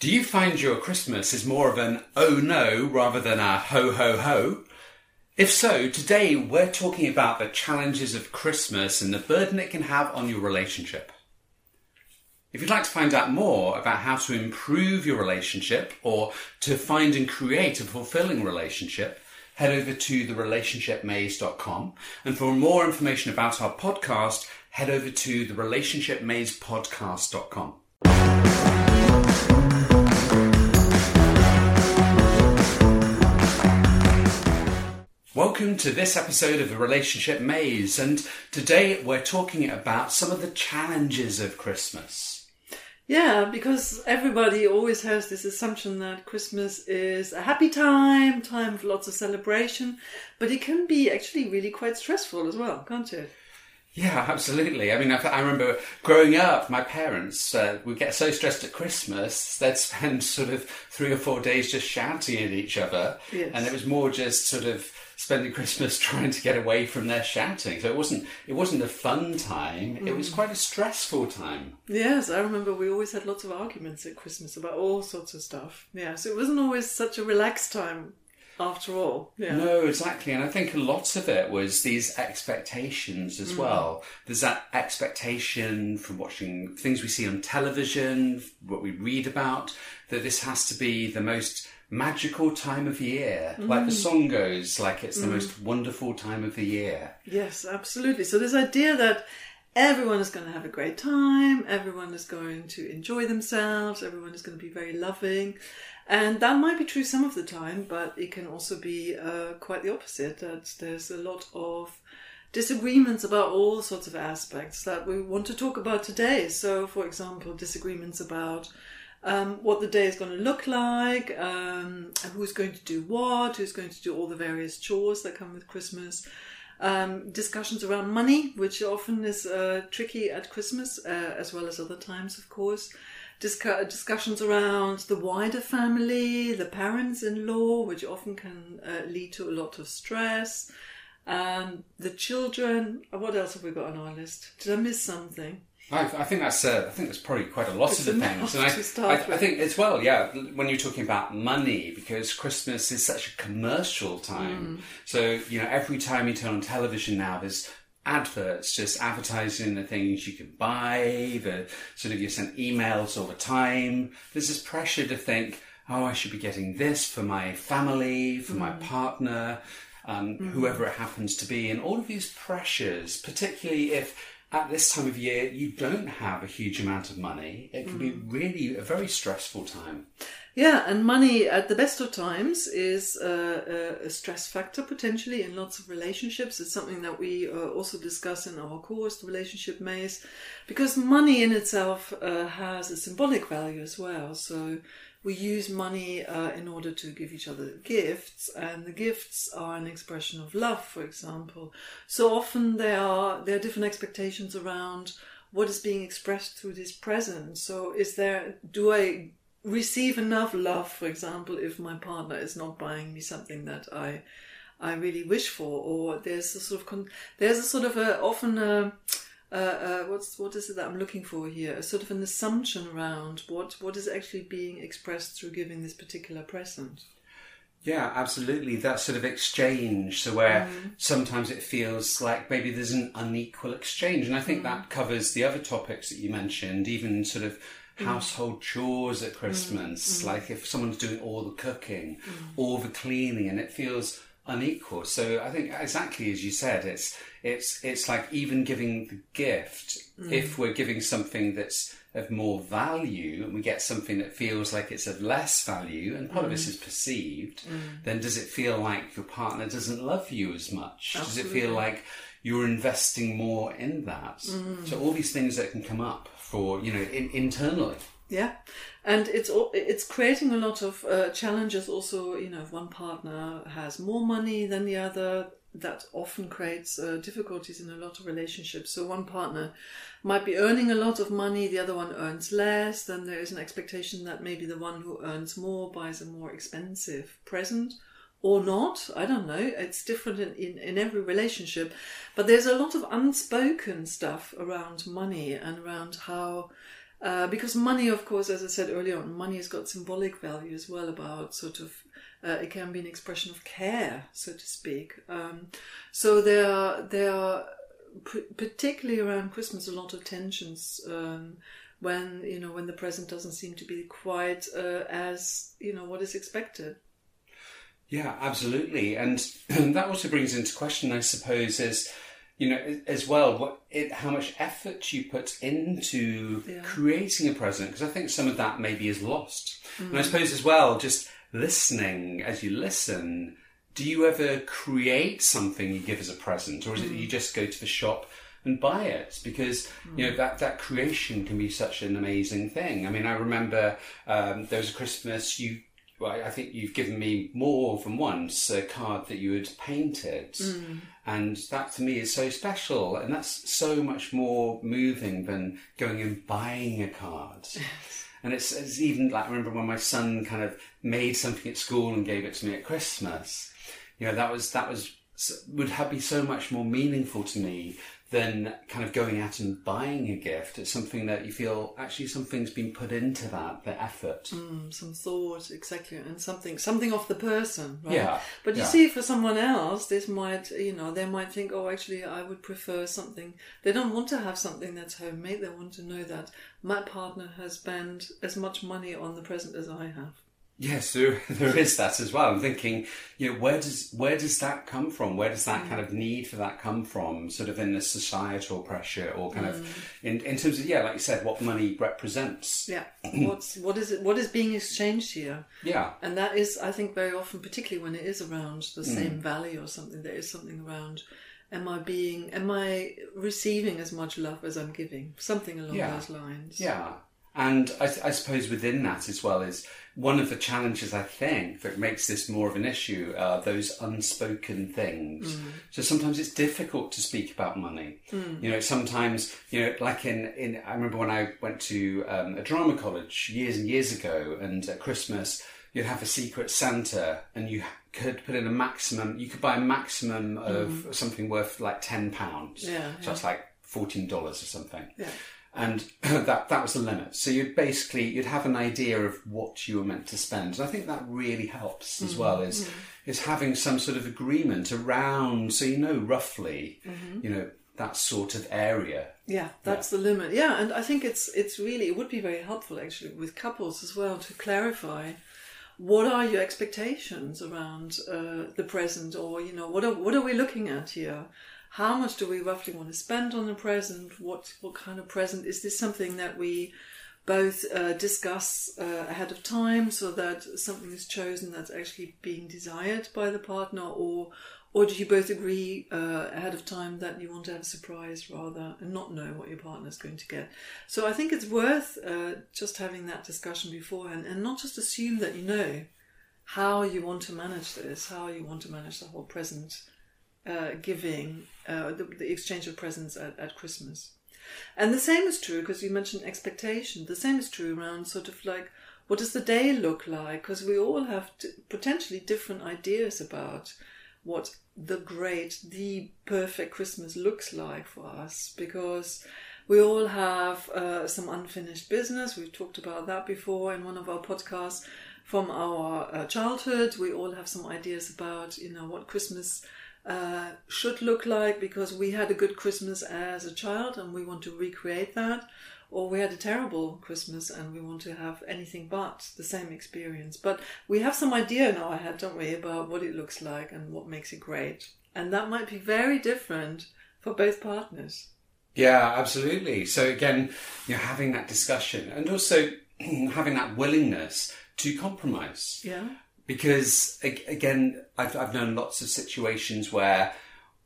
Do you find your Christmas is more of an oh no rather than a ho ho ho? If so, today we're talking about the challenges of Christmas and the burden it can have on your relationship. If you'd like to find out more about how to improve your relationship or to find and create a fulfilling relationship, head over to therelationshipmaze.com. And for more information about our podcast, head over to therelationshipmazepodcast.com. Welcome to this episode of The Relationship Maze, and today we're talking about some of the challenges of Christmas. Yeah, because everybody always has this assumption that Christmas is a happy time of lots of celebration, but it can be actually really quite stressful as well, can't it? Yeah, absolutely. I mean, I remember growing up, my parents would get so stressed at Christmas, they'd spend sort of 3 or 4 days just shouting at each other, yes. And it was more just sort of spending Christmas trying to get away from their shouting. So it wasn't a fun time, It was quite a stressful time. Yes, I remember we always had lots of arguments at Christmas about all sorts of stuff. Yeah, so it wasn't always such a relaxed time after all. Yeah. No, exactly. And I think a lot of it was these expectations as well. There's that expectation from watching things we see on television, what we read about, that this has to be the most magical time of year, like the song goes, like it's the most wonderful time of the year. Yes, absolutely. So this idea that everyone is going to have a great time, everyone is going to enjoy themselves, everyone is going to be very loving, and that might be true some of the time, but it can also be quite the opposite, that there's a lot of disagreements about all sorts of aspects that we want to talk about today. So, for example, disagreements about what the day is going to look like, who's going to do what, who's going to do all the various chores that come with Christmas, discussions around money, which often is tricky at Christmas, as well as other times, of course, discussions around the wider family, the parents-in-law, which often can lead to a lot of stress, the children. What else have we got on our list? Did I miss something? I think that's probably quite a lot of the things, and I think as well, yeah. When you're talking about money, because Christmas is such a commercial time, so you know every time you turn on television now, there's adverts just advertising the things you can buy. The sort of you're sent emails all the time. There's this pressure to think, oh, I should be getting this for my family, for my partner, whoever it happens to be, and all of these pressures, particularly if at this time of year, you don't have a huge amount of money. It can be really a very stressful time. Yeah, and money at the best of times is a stress factor potentially in lots of relationships. It's something that we also discuss in our course, The Relationship Maze, because money in itself has a symbolic value as well. So we use money in order to give each other gifts, and the gifts are an expression of love, for example. So often there are different expectations around what is being expressed through this present. So do I receive enough love, for example, if my partner is not buying me something that I really wish for? Or what is it that I'm looking for here? A sort of an assumption around what is actually being expressed through giving this particular present. Yeah, absolutely. That sort of exchange, so where sometimes it feels like maybe there's an unequal exchange, and I think that covers the other topics that you mentioned, even sort of household chores at Christmas, like if someone's doing all the cooking, all the cleaning, and it feels unequal. So I think exactly as you said, it's like even giving the gift, if we're giving something that's of more value and we get something that feels like it's of less value, and part of this is perceived, then does it feel like your partner doesn't love you as much? Absolutely. Does it feel like you're investing more in that? So all these things that can come up for, you know, internally. Yeah, and it's creating a lot of challenges also, you know, if one partner has more money than the other, that often creates difficulties in a lot of relationships. So one partner might be earning a lot of money, the other one earns less, then there is an expectation that maybe the one who earns more buys a more expensive present. Or not, I don't know, it's different in every relationship. But there's a lot of unspoken stuff around money and around how Because money, of course, as I said earlier on, money has got symbolic value as well about sort of, it can be an expression of care, so to speak. So there are particularly around Christmas, a lot of tensions when, you know, when the present doesn't seem to be quite as, you know, what is expected. Yeah, absolutely. And that also brings into question, I suppose, is, you know, as well, how much effort you put into creating a present, because I think some of that maybe is lost. Mm. And I suppose as well, just listening, as you listen, do you ever create something you give as a present, or is it you just go to the shop and buy it? Because, you know, that creation can be such an amazing thing. I mean, I remember there was a Christmas I think you've given me more than once a card that you had painted. Mm. And that to me is so special. And that's so much more moving than going and buying a card. Yes. And it's even like, I remember when my son kind of made something at school and gave it to me at Christmas, you know, would be so much more meaningful to me than kind of going out and buying a gift. It's something that you feel actually something's been put into that, the effort. Some thought, exactly, and something of the person, right? Yeah. But you see, for someone else, this might, you know, they might think, oh, actually, I would prefer something. They don't want to have something that's homemade. They want to know that my partner has spent as much money on the present as I have. Yes, there is that as well. I'm thinking, you know, where does that come from? Where does that kind of need for that come from? Sort of in the societal pressure, or kind of in terms of, yeah, like you said, what money represents. Yeah, what is being exchanged here? Yeah, and that is, I think, very often, particularly when it is around the same value or something, there is something around. Am I receiving as much love as I'm giving? Something along those lines. Yeah. And I suppose within that as well is one of the challenges, I think, that makes this more of an issue are those unspoken things. Mm. So sometimes it's difficult to speak about money. Mm. You know, sometimes, you know, like I remember when I went to a drama college years and years ago, and at Christmas you'd have a secret Santa, and you could put in a maximum, you could buy a maximum of something worth like £10. Yeah, so it's like $14 or something. Yeah. And that was the limit. So you'd have an idea of what you were meant to spend. And I think that really helps as well is having some sort of agreement around, so you know roughly, you know, that sort of area. Yeah, that's the limit. Yeah, and I think it's really, it would be very helpful actually with couples as well to clarify what are your expectations around the present, or, you know, what are we looking at here? How much do we roughly want to spend on the present? What kind of present? Is this something that we both discuss ahead of time, so that something is chosen that's actually being desired by the partner? Or do you both agree ahead of time that you want to have a surprise rather and not know what your partner is going to get? So I think it's worth just having that discussion beforehand, and not just assume that you know how you want to manage this, how you want to manage the whole present giving, the exchange of presents at Christmas. And the same is true, because you mentioned expectation, the same is true around sort of like, what does the day look like? Because we all have potentially different ideas about what the perfect Christmas looks like for us, because we all have some unfinished business. We've talked about that before in one of our podcasts from our childhood. We all have some ideas about, you know, what Christmas should look like, because we had a good Christmas as a child and we want to recreate that, or we had a terrible Christmas and we want to have anything but the same experience. But we have some idea in our head, don't we, about what it looks like and what makes it great. And that might be very different for both partners. Yeah, absolutely. So again, you're having that discussion, and also having that willingness to compromise. Yeah. Because, again, I've known lots of situations where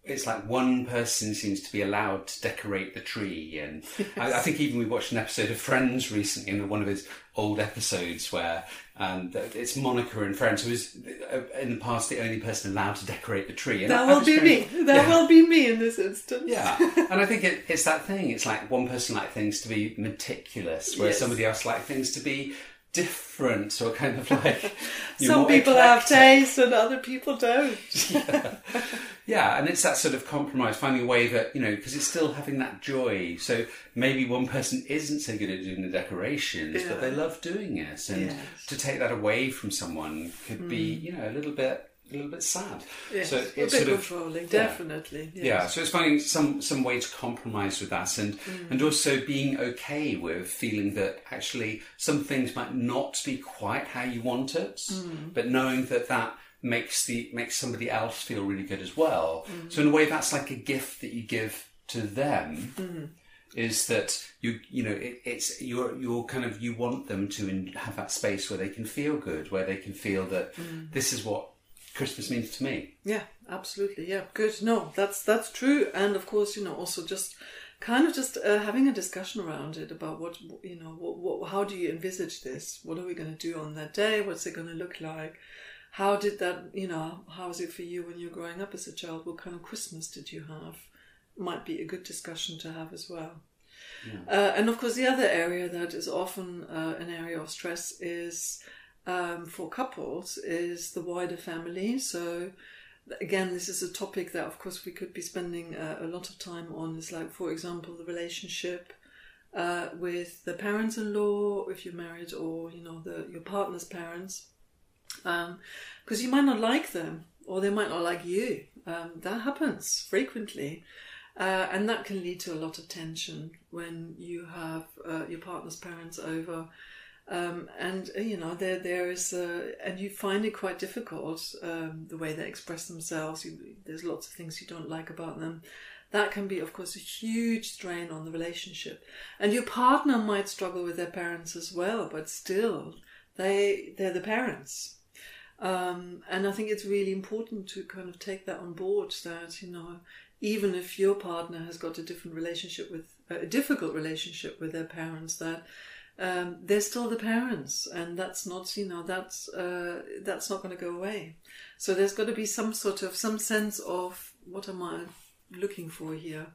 it's like one person seems to be allowed to decorate the tree. And yes. I think even we watched an episode of Friends recently, in one of his old episodes, where it's Monica and Friends, who is, in the past, the only person allowed to decorate the tree. And me. That will be me in this instance. Yeah. And I think it's that thing. It's like one person likes things to be meticulous, whereas somebody else likes things to be different or kind of like... Some people have taste and other people don't. Yeah, and it's that sort of compromise, finding a way that, you know, because it's still having that joy. So maybe one person isn't so good at doing the decorations, but they love doing it. And to take that away from someone could be, you know, a little bit sad. Yes, so it's a bit sort of controlling, definitely. Yes. Yeah, so it's finding some way to compromise with that, and also being okay with feeling that actually some things might not be quite how you want it, but knowing that that makes somebody else feel really good as well. So in a way, that's like a gift that you give to them. Is that you want them to have that space where they can feel good, where they can feel that this is what Christmas means to me. Yeah, absolutely. Yeah, good. No, that's true. And of course, you know, also just kind of just having a discussion around it about what, you know, what, how do you envisage this? What are we going to do on that day? What's it going to look like? How did that, you know, how was it for you when you were growing up as a child? What kind of Christmas did you have? Might be a good discussion to have as well. Yeah. And of course, the other area that is often an area of stress is... for couples is the wider family. So again, this is a topic that of course we could be spending a lot of time on. It's like, for example, the relationship with the parents-in-law if you're married, or you know, your partner's parents, because you might not like them or they might not like you. That happens frequently, and that can lead to a lot of tension when you have your partner's parents over. And you know, there is, and you find it quite difficult the way they express themselves. There's lots of things you don't like about them. That can be, of course, a huge strain on the relationship. And your partner might struggle with their parents as well, but still, they're the parents. And I think it's really important to kind of take that on board. That, you know, even if your partner has got a difficult relationship with their parents, that. They're still the parents, and that's not, you know, that's not going to go away. So there's got to be some sense of, what am I looking for here?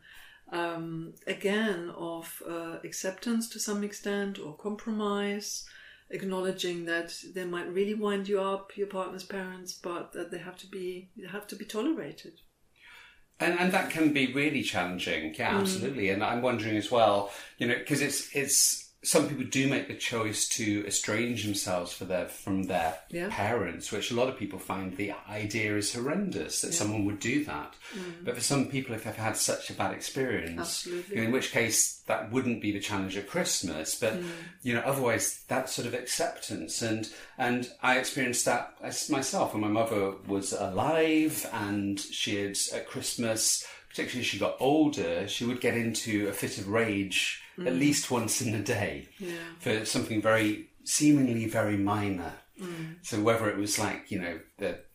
Again, of acceptance to some extent, or compromise, acknowledging that they might really wind you up, your partner's parents, but that they have to be tolerated. And that can be really challenging. Yeah, absolutely. And I'm wondering as well, you know, because it's. Some people do make the choice to estrange themselves from their parents, which a lot of people find the idea is horrendous, that someone would do that. But for some people, if they've had such a bad experience, absolutely. In which case that wouldn't be the challenge at Christmas. But, you know, otherwise that sort of acceptance. And I experienced that myself when my mother was alive, and she had at Christmas, particularly as she got older, she would get into a fit of rage at least once in a day for something seemingly very minor. So whether it was like, you know, that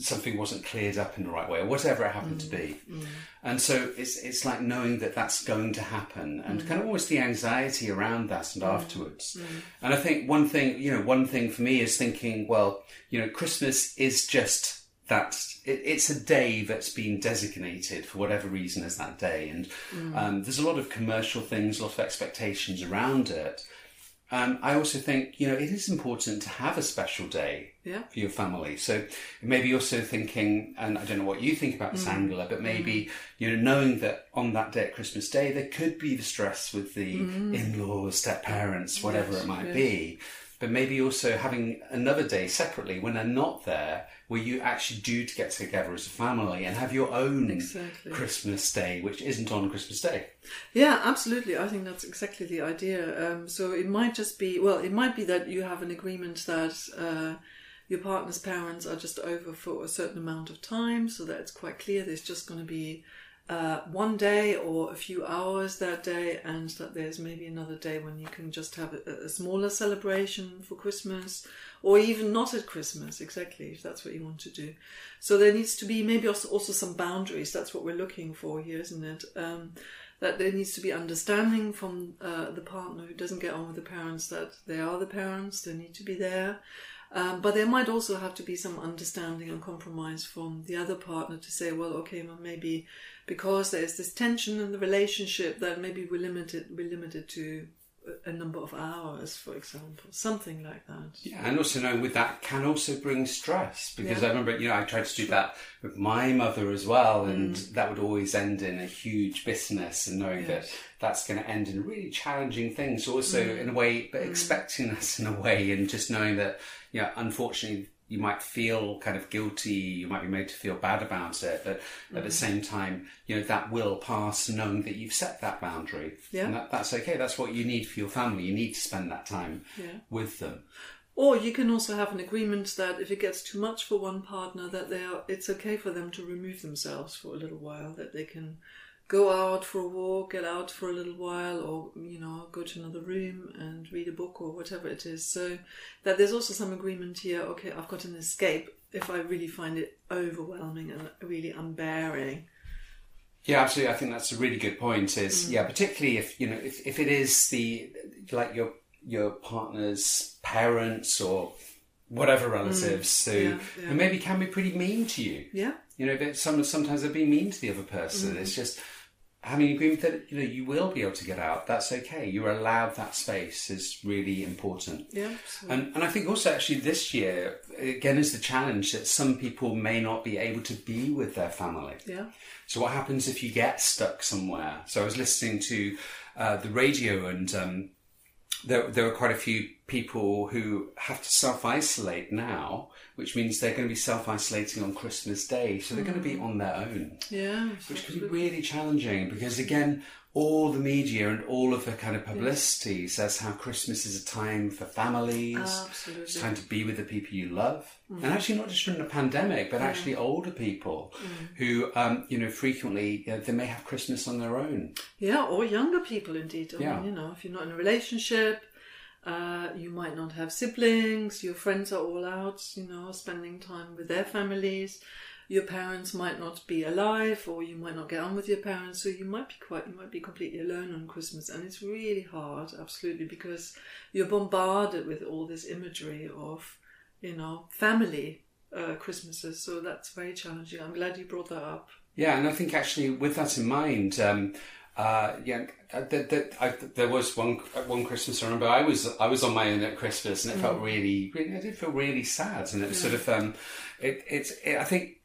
something wasn't cleared up in the right way, or whatever it happened to be. And so it's like knowing that that's going to happen, and kind of always the anxiety around that and afterwards. And I think one thing for me is thinking, well, you know, Christmas is just it's a day that's been designated for whatever reason as that day. And there's a lot of commercial things, a lot of expectations around it. I also think, you know, it is important to have a special day for your family. So maybe you're also thinking, and I don't know what you think about this, Angela, but maybe, you know, knowing that on that day at Christmas Day, there could be the stress with the in-laws, step-parents, whatever it might be. But maybe also having another day separately when they're not there, where you actually do to get together as a family and have your own Christmas Day, which isn't on Christmas Day. Yeah, absolutely. I think that's exactly the idea. So it might just be, well, it might be that you have an agreement that your partner's parents are just over for a certain amount of time, so that it's quite clear there's just going to be one day or a few hours that day, and that there's maybe another day when you can just have a smaller celebration for Christmas, or even not at Christmas, exactly, if that's what you want to do. So there needs to be maybe also some boundaries. That's what we're looking for here, isn't it? That there needs to be understanding from the partner who doesn't get on with the parents, that they are the parents, they need to be there. But there might also have to be some understanding and compromise from the other partner to say, well, okay, well, maybe because there's this tension in the relationship, that maybe we're limited to a number of hours, for example, something like that. Yeah, and also knowing with that can also bring stress, because I remember, I tried to do that with my mother as well, and that would always end in a huge business, and knowing that that's going to end in really challenging things also in a way, but expecting us in a way, and just knowing that, unfortunately, you might feel kind of guilty, you might be made to feel bad about it, but at the same time, that will pass, knowing that you've set that boundary. Yeah. And that's okay, that's what you need for your family. You need to spend that time with them. Or you can also have an agreement that if it gets too much for one partner, that it's okay for them to remove themselves for a little while, that they can go out for a walk, get out for a little while, or, go to another room and read a book or whatever it is. So that there's also some agreement here, okay, I've got an escape if I really find it overwhelming and really unbearing. Yeah, absolutely. I think that's a really good point is, particularly if, if it is your partner's parents or whatever relatives who maybe can be pretty mean to you. Yeah. Sometimes they're being mean to the other person. It's just having an agreement that you will be able to get out. That's okay. You're allowed that space is really important. Yeah, absolutely. And I think also actually this year again is the challenge that some people may not be able to be with their family. Yeah. So what happens if you get stuck somewhere? So I was listening to the radio, and there are quite a few people who have to self-isolate now, which means they're going to be self-isolating on Christmas Day. So they're going to be on their own, which can be really challenging, because again, all the media and all of the kind of publicity says how Christmas is a time for families. Absolutely. It's time to be with the people you love. And actually not just during the pandemic, but actually older people who, frequently, they may have Christmas on their own. Yeah, or younger people indeed. I mean, if you're not in a relationship, you might not have siblings, your friends are all out, spending time with their families. Your parents might not be alive, or you might not get on with your parents, so you might be completely alone on Christmas. And it's really hard, absolutely, because you're bombarded with all this imagery of, family Christmases. So that's very challenging. I'm glad you brought that up. Yeah, and I think actually with that in mind, there was one Christmas I remember I was on my own at Christmas, and it felt really, really, I did feel really sad, and it was sort of I think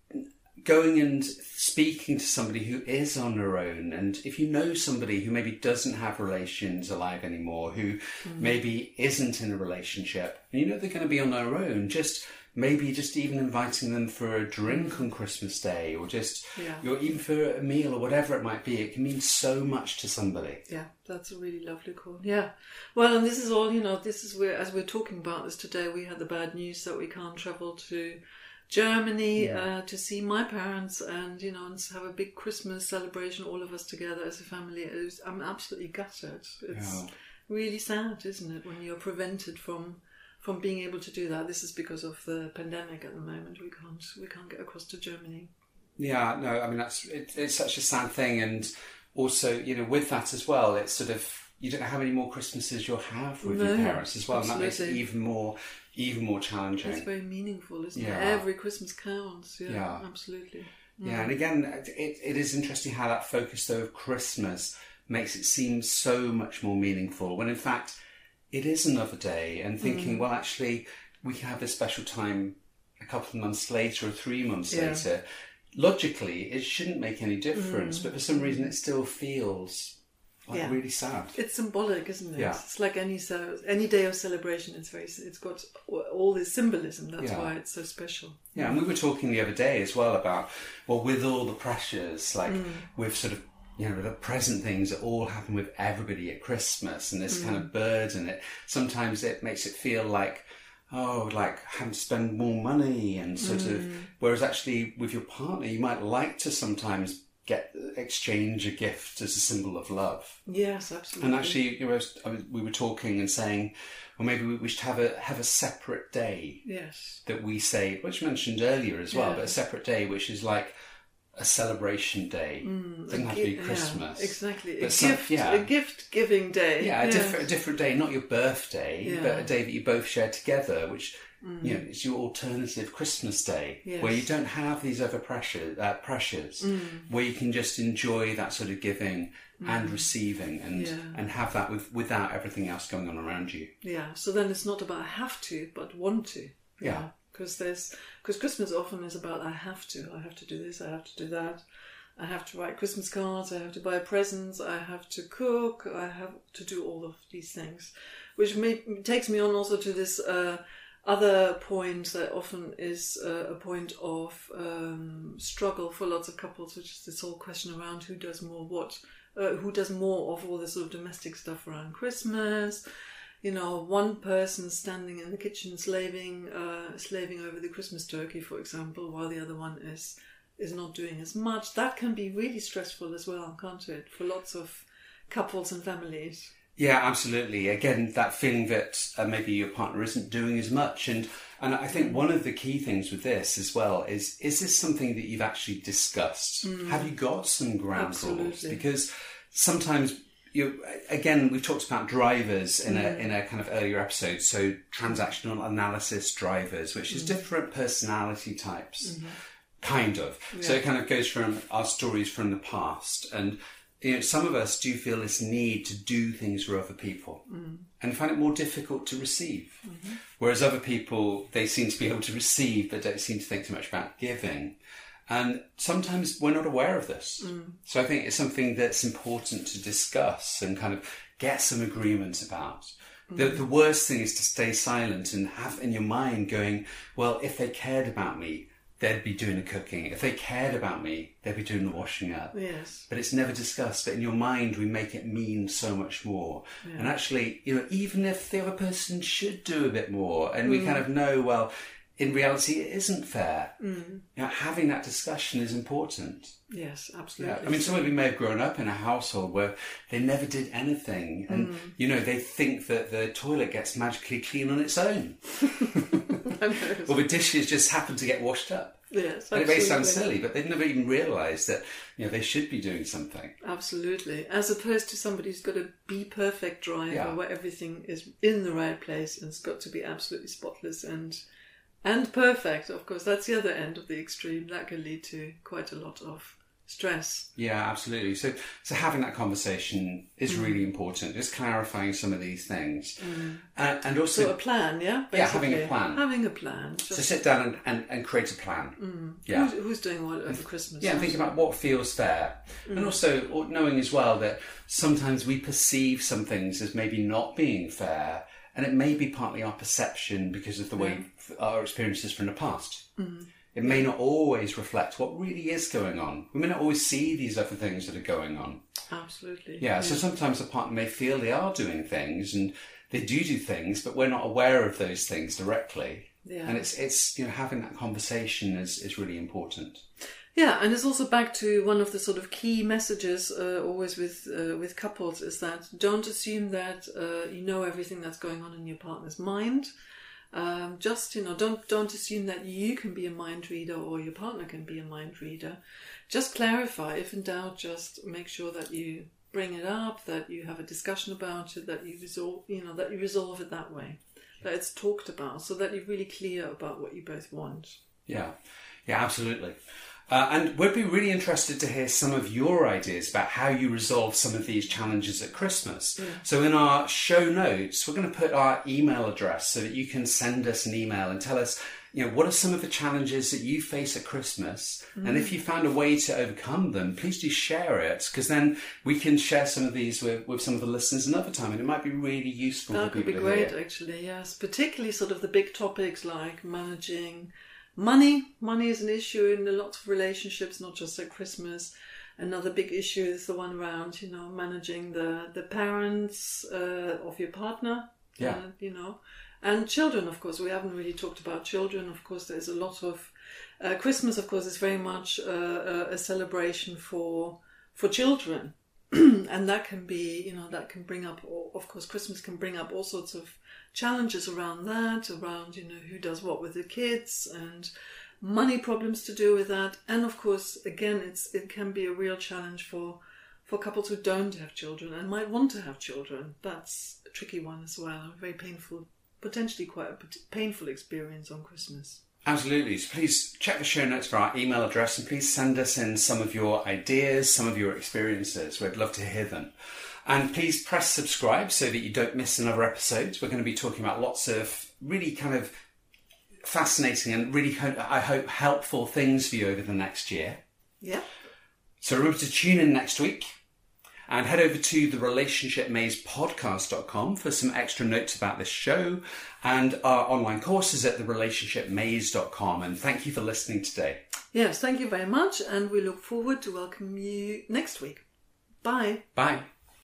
going and speaking to somebody who is on their own, and if you know somebody who maybe doesn't have relations alive anymore, who maybe isn't in a relationship, and they're going to be on their own, just even inviting them for a drink on Christmas Day, or even for a meal or whatever it might be, it can mean so much to somebody. Yeah, that's a really lovely call. Yeah. Well, and this is all, this is where, as we're talking about this today, we had the bad news that we can't travel to Germany to see my parents and, and have a big Christmas celebration, all of us together as a family. I'm absolutely gutted. It's really sad, isn't it, when you're prevented from being able to do that. This is because of the pandemic at the moment. We can't get across to Germany. Yeah, no, I mean, it's such a sad thing. And also, with that as well, it's sort of, you don't know how many more Christmases you'll have with your parents as well. Absolutely. And that makes it even more challenging. It's very meaningful, isn't it? Every Christmas counts. Yeah, yeah. Absolutely. Mm. Yeah, and again, it is interesting how that focus, though, of Christmas makes it seem so much more meaningful, when in fact, it is another day, and thinking, well, actually, we can have this special time a couple of months later or 3 months later. Logically, it shouldn't make any difference, but for some reason it still feels really sad. It's symbolic, isn't it? Yeah. It's like any day of celebration, it's got all this symbolism. That's why it's so special. Yeah, and we were talking the other day as well about, with all the pressures, like we've sort of, the present things that all happen with everybody at Christmas, and this kind of burden. Sometimes it makes it feel like, having to spend more money, and sort of, whereas actually with your partner, you might like to sometimes exchange a gift as a symbol of love. Yes, absolutely. And actually, we were talking and saying, well, maybe we should have a separate day. Yes. That we say, which you mentioned earlier as well, but a separate day, which is like, a celebration day. It doesn't have to be Christmas. Yeah, exactly. A gift-giving day. Yeah, a different day, not your birthday, but a day that you both share together, which it's your alternative Christmas day, where you don't have these other pressures, where you can just enjoy that sort of giving and receiving and have that without everything else going on around you. Yeah, so then it's not about I have to, but want to. Yeah. Because Christmas often is about I have to do this, I have to do that, I have to write Christmas cards, I have to buy presents, I have to cook, I have to do all of these things, which takes me on also to this other point that often is a point of struggle for lots of couples, which is this whole question around who does more of all this sort of domestic stuff around Christmas. You know, one person standing in the kitchen slaving over the Christmas turkey, for example, while the other one is not doing as much. That can be really stressful as well, can't it? For lots of couples and families. Yeah, absolutely. Again, that feeling that maybe your partner isn't doing as much. And I think one of the key things with this as well is this something that you've actually discussed? Have you got some ground rules? Because sometimes... we've talked about drivers in a kind of earlier episode. So transactional analysis drivers, which is different personality types, kind of. Yeah. So it kind of goes from our stories from the past, and some of us do feel this need to do things for other people, and find it more difficult to receive. Whereas other people, they seem to be able to receive, but don't seem to think too much about giving. And sometimes we're not aware of this. So I think it's something that's important to discuss and kind of get some agreement about. The worst thing is to stay silent and have in your mind going, well, if they cared about me, they'd be doing the cooking. If they cared about me, they'd be doing the washing up. Yes. But it's never discussed. But in your mind, we make it mean so much more. Yeah. And actually, even if the other person should do a bit more, and we kind of know, well... in reality, it isn't fair. Having that discussion is important. Yes, absolutely. Yeah. I mean, some of you may have grown up in a household where they never did anything. And, they think that the toilet gets magically clean on its own. Or the dishes just happen to get washed up. Yes, absolutely. And it may sound silly, but they've never even realised that, they should be doing something. Absolutely. As opposed to somebody who's got a be-perfect drive where everything is in the right place and it's got to be absolutely spotless and perfect, of course. That's the other end of the extreme. That can lead to quite a lot of stress. Yeah, absolutely. So having that conversation is really important. Just clarifying some of these things. And also... so a plan, yeah? Basically. Yeah, having a plan. So sit down and create a plan. Yeah. Who's doing what over Christmas? Yeah, think about what feels fair. And also knowing as well that sometimes we perceive some things as maybe not being fair. And it may be partly our perception because of the way our experiences from the past. It may not always reflect what really is going on. We may not always see these other things that are going on. Absolutely. Yeah, so sometimes a partner may feel they are doing things and they do things, but we're not aware of those things directly. Yeah. And it's having that conversation is really important. Yeah, and it's also back to one of the sort of key messages always with couples is that don't assume that you know everything that's going on in your partner's mind. Don't assume that you can be a mind reader or your partner can be a mind reader. Just clarify. If in doubt, just make sure that you bring it up, that you have a discussion about it, that you resolve, that you resolve it that way, that it's talked about, so that you're really clear about what you both want. Yeah, absolutely. And we'd be really interested to hear some of your ideas about how you resolve some of these challenges at Christmas. Yeah. So in our show notes, we're going to put our email address so that you can send us an email and tell us, what are some of the challenges that you face at Christmas? And if you found a way to overcome them, please do share it, because then we can share some of these with some of the listeners another time, and it might be really useful for people to hear. That could be great, actually, yes. Particularly sort of the big topics like managing... Money is an issue in lots of relationships, not just at Christmas. Another big issue is the one around, managing the parents of your partner. Yeah. And children, of course. We haven't really talked about children. Of course, there's a lot of... Christmas, of course, is very much a celebration for children. And that can be, that can bring up... Of course, Christmas can bring up all sorts of challenges around who does what with the kids, and money problems to do with that. And of course, again, it can be a real challenge for couples who don't have children and might want to have children. That's a tricky one as well, a very painful, potentially quite a painful experience on Christmas. Absolutely. So please check the show notes for our email address and please send us in some of your ideas, some of your experiences. We'd love to hear them. And please press subscribe so that you don't miss another episode. We're going to be talking about lots of really kind of fascinating and really, I hope, helpful things for you over the next year. Yeah. So remember to tune in next week and head over to the relationshipmazepodcast.com for some extra notes about this show and our online courses at therelationshipmaze.com. And thank you for listening today. Yes, thank you very much. And we look forward to welcoming you next week. Bye. Bye.